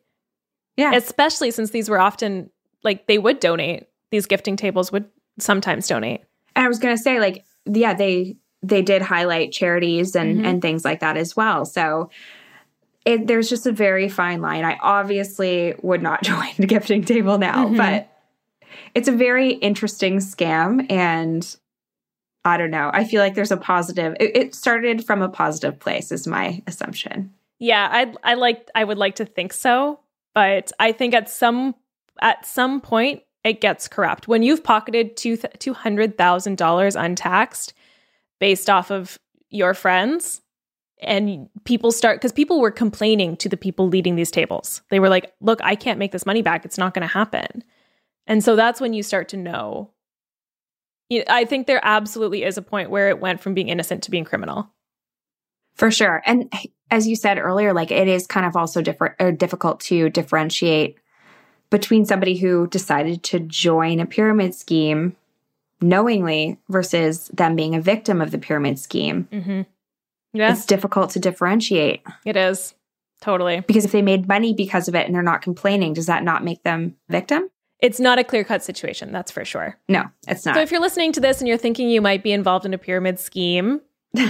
Yeah. Especially since these were often, like they would donate. These gifting tables would sometimes donate. And I was going to say, like, yeah, they they did highlight charities and, mm-hmm. and things like that as well. So it, there's just a very fine line. I obviously would not join the gifting table now, mm-hmm. but it's a very interesting scam. And I don't know. I feel like there's a positive. It, it started from a positive place is my assumption. Yeah, I I like I would like to think so. But I think at some at some point it gets corrupt. When you've pocketed two two hundred thousand dollars untaxed based off of your friends, and people start because people were complaining to the people leading these tables. They were like, "Look, I can't make this money back. It's not going to happen." And so that's when you start to know. I think there absolutely is a point where it went from being innocent to being criminal. For sure. And as you said earlier, like it is kind of also different or difficult to differentiate between somebody who decided to join a pyramid scheme knowingly versus them being a victim of the pyramid scheme. Mm-hmm. Yeah. It's difficult to differentiate. It is. Totally. Because if they made money because of it and they're not complaining, does that not make them a victim? It's not a clear-cut situation, that's for sure. No, it's not. So if you're listening to this and you're thinking you might be involved in a pyramid scheme,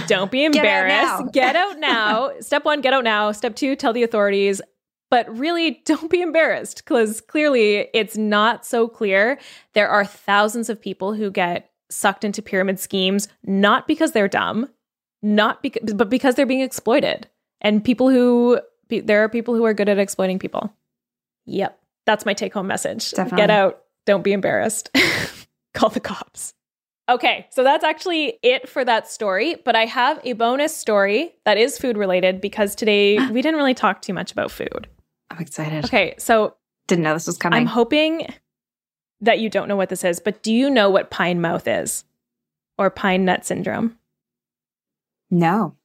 don't be embarrassed. Get out now. Get out now. Step one, get out now. Step two, tell the authorities. But really, don't be embarrassed because clearly it's not so clear. There are thousands of people who get sucked into pyramid schemes, not because they're dumb, not beca- but because they're being exploited. And people who be- there are people who are good at exploiting people. Yep. That's my take-home message. Definitely. Get out. Don't be embarrassed. Call the cops. Okay, so that's actually it for that story. But I have a bonus story that is food-related because today we didn't really talk too much about food. I'm excited. Okay, so... Didn't know this was coming. I'm hoping that you don't know what this is, but do you know what pine mouth is? Or pine nut syndrome? No.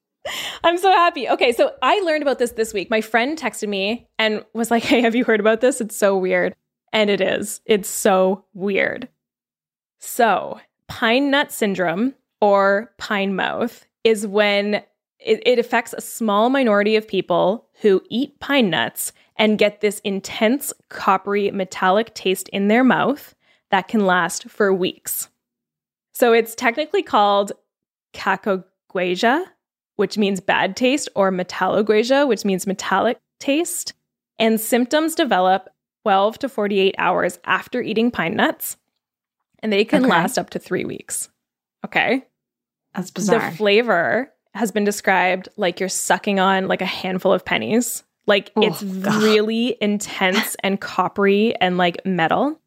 I'm so happy. Okay, so I learned about this this week. My friend texted me and was like, hey, have you heard about this? It's so weird. And it is. It's so weird. So pine nut syndrome or pine mouth is when it, it affects a small minority of people who eat pine nuts and get this intense coppery metallic taste in their mouth that can last for weeks. So it's technically called cacoguesia, which means bad taste, or metalloguesia, which means metallic taste. And symptoms develop twelve to forty-eight hours after eating pine nuts, and they can okay. last up to three weeks. Okay. That's bizarre. The flavor has been described like you're sucking on like a handful of pennies. Like oh, it's God. really intense and coppery and like metal.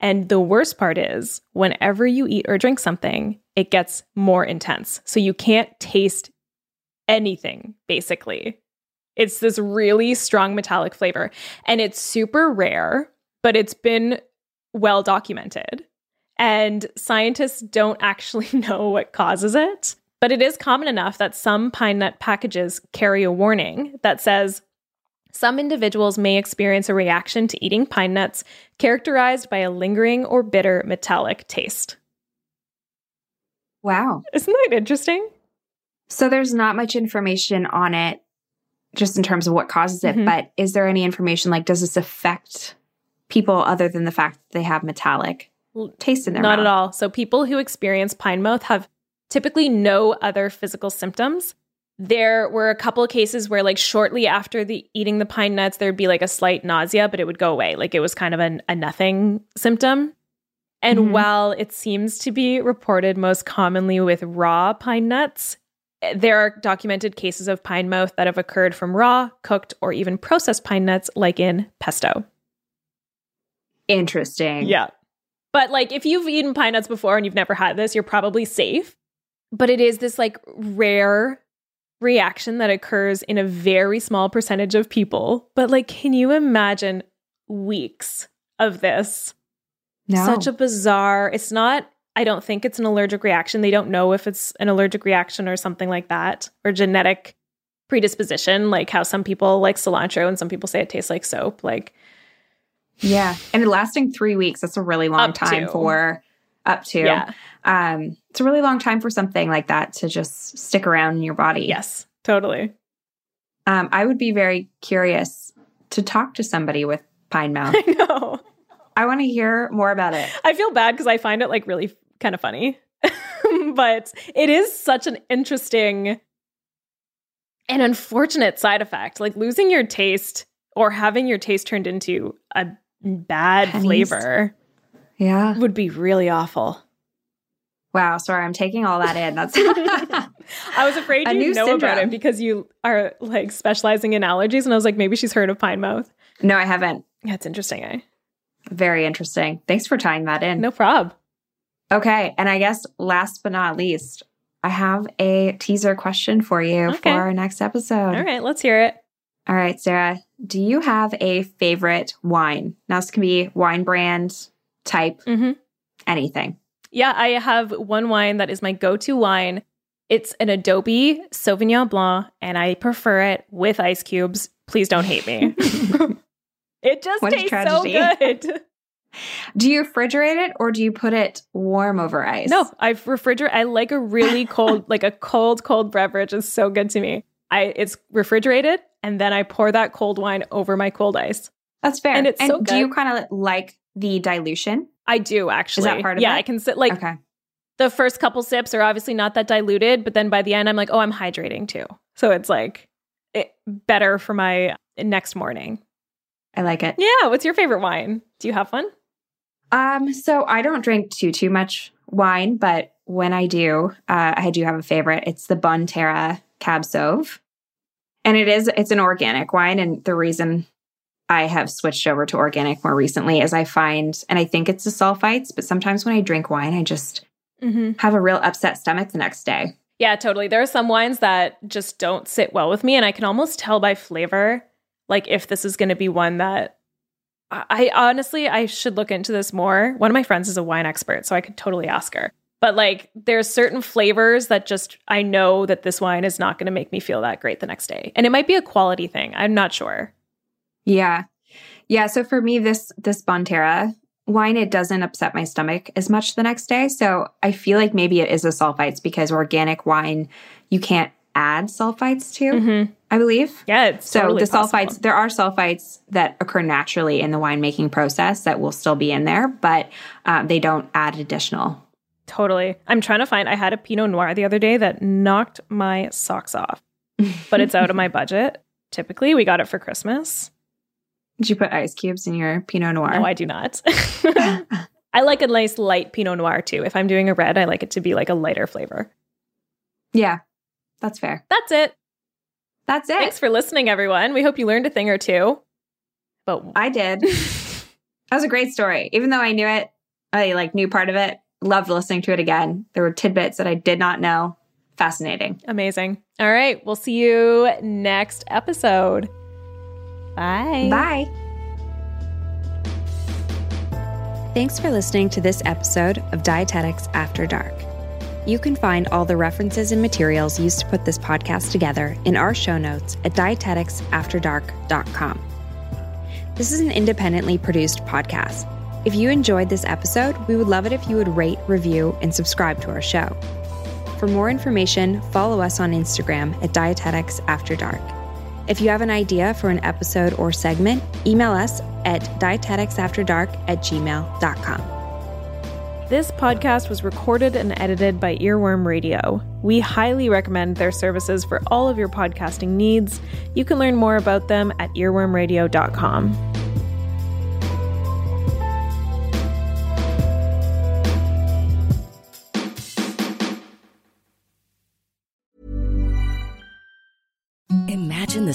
And the worst part is whenever you eat or drink something, it gets more intense. So you can't taste anything, basically. It's this really strong metallic flavor. And it's super rare, but it's been well documented. And scientists don't actually know what causes it. But it is common enough that some pine nut packages carry a warning that says, some individuals may experience a reaction to eating pine nuts characterized by a lingering or bitter metallic taste. Wow. Isn't that interesting? So there's not much information on it, just in terms of what causes it, mm-hmm. but is there any information, like, does this affect people other than the fact that they have metallic taste in their mouth? Not at all. So people who experience pine mouth have typically no other physical symptoms. There were a couple of cases where, like, shortly after the eating the pine nuts, there'd be like a slight nausea, but it would go away. Like, it was kind of an, a nothing symptom. And mm-hmm. while it seems to be reported most commonly with raw pine nuts, there are documented cases of pine mouth that have occurred from raw, cooked, or even processed pine nuts, like in pesto. Interesting. Yeah. But, like, if you've eaten pine nuts before and you've never had this, you're probably safe. But it is this, like, rare reaction that occurs in a very small percentage of people. But, like, can you imagine weeks of this? No. Such a bizarre, it's not, I don't think it's an allergic reaction. They don't know if it's an allergic reaction or something like that, or genetic predisposition, like how some people like cilantro and some people say it tastes like soap. Like, yeah. And lasting three weeks, that's a really long time to. for up to. Yeah. Um, it's a really long time for something like that to just stick around in your body. Yes, totally. Um, I would be very curious to talk to somebody with pine mouth. I know. I want to hear more about it. I feel bad because I find it, like, really kind of funny, but it is such an interesting and unfortunate side effect. Like, losing your taste or having your taste turned into a bad Pennies. flavor yeah, would be really awful. Wow. Sorry, I'm taking all that in. That's I was afraid you know syndrome. about it because you are, like, specializing in allergies. And I was like, maybe she's heard of pine mouth. No, I haven't. Yeah, it's interesting, eh? Very interesting. Thanks for tying that in. No problem. Okay. And I guess last but not least, I have a teaser question for you okay. for our next episode. All right. Let's hear it. All right, Sarah. Do you have a favorite wine? Now, this can be wine brand, type, mm-hmm. anything. Yeah. I have one wine that is my go-to wine. It's an Adobe Sauvignon Blanc, and I prefer it with ice cubes. Please don't hate me. It just what tastes so good. Do you refrigerate it or do you put it warm over ice? No, I refrigerate. I like a really cold, like a cold, cold beverage is so good to me. I It's refrigerated, and then I pour that cold wine over my cold ice. That's fair. And it's and so good. Do you kind of like the dilution? I do, actually. Is that part of yeah, it? Yeah, I can sit like okay. the first couple sips are obviously not that diluted, but then by the end, I'm like, oh, I'm hydrating too. So it's like it, better for my next morning. I like it. Yeah. What's your favorite wine? Do you have one? Um, so I don't drink too, too much wine, but when I do, uh, I do have a favorite. It's the Bonterra Cab Sauv. And it is, it's an organic wine. And the reason I have switched over to organic more recently is I find, and I think it's the sulfites, but sometimes when I drink wine, I just mm-hmm. have a real upset stomach the next day. Yeah, totally. There are some wines that just don't sit well with me. And I can almost tell by flavor, like, if this is going to be one that I, I honestly, I should look into this more. One of my friends is a wine expert, so I could totally ask her. But, like, there's certain flavors that just, I know that this wine is not going to make me feel that great the next day. And it might be a quality thing. I'm not sure. Yeah. Yeah. So for me, this, this Bonterra wine, it doesn't upset my stomach as much the next day. So I feel like maybe it is the sulfites, because organic wine, you can't add sulfites to, mm-hmm. I believe. Yeah, it's so totally the sulfites. Possible. There are sulfites that occur naturally in the winemaking process that will still be in there, but um, they don't add additional. Totally. I'm trying to find. I had a Pinot Noir the other day that knocked my socks off, but it's out of my budget. Typically, we got it for Christmas. Did you put ice cubes in your Pinot Noir? No, I do not. I like a nice light Pinot Noir too. If I'm doing a red, I like it to be like a lighter flavor. Yeah. That's fair. That's it. That's it. Thanks for listening, everyone. We hope you learned a thing or two. But I did. That was a great story. Even though I knew it, I like knew part of it. Loved listening to it again. There were tidbits that I did not know. Fascinating. Amazing. All right. We'll see you next episode. Bye. Bye. Thanks for listening to this episode of Dietetics After Dark. You can find all the references and materials used to put this podcast together in our show notes at dietetics after dark dot com. This is an independently produced podcast. If you enjoyed this episode, we would love it if you would rate, review, and subscribe to our show. For more information, follow us on Instagram at Dietetics After Dark. If you have an idea for an episode or segment, email us at dietetics after dark at gmail dot com. This podcast was recorded and edited by Earworm Radio. We highly recommend their services for all of your podcasting needs. You can learn more about them at earworm radio dot com. Imagine the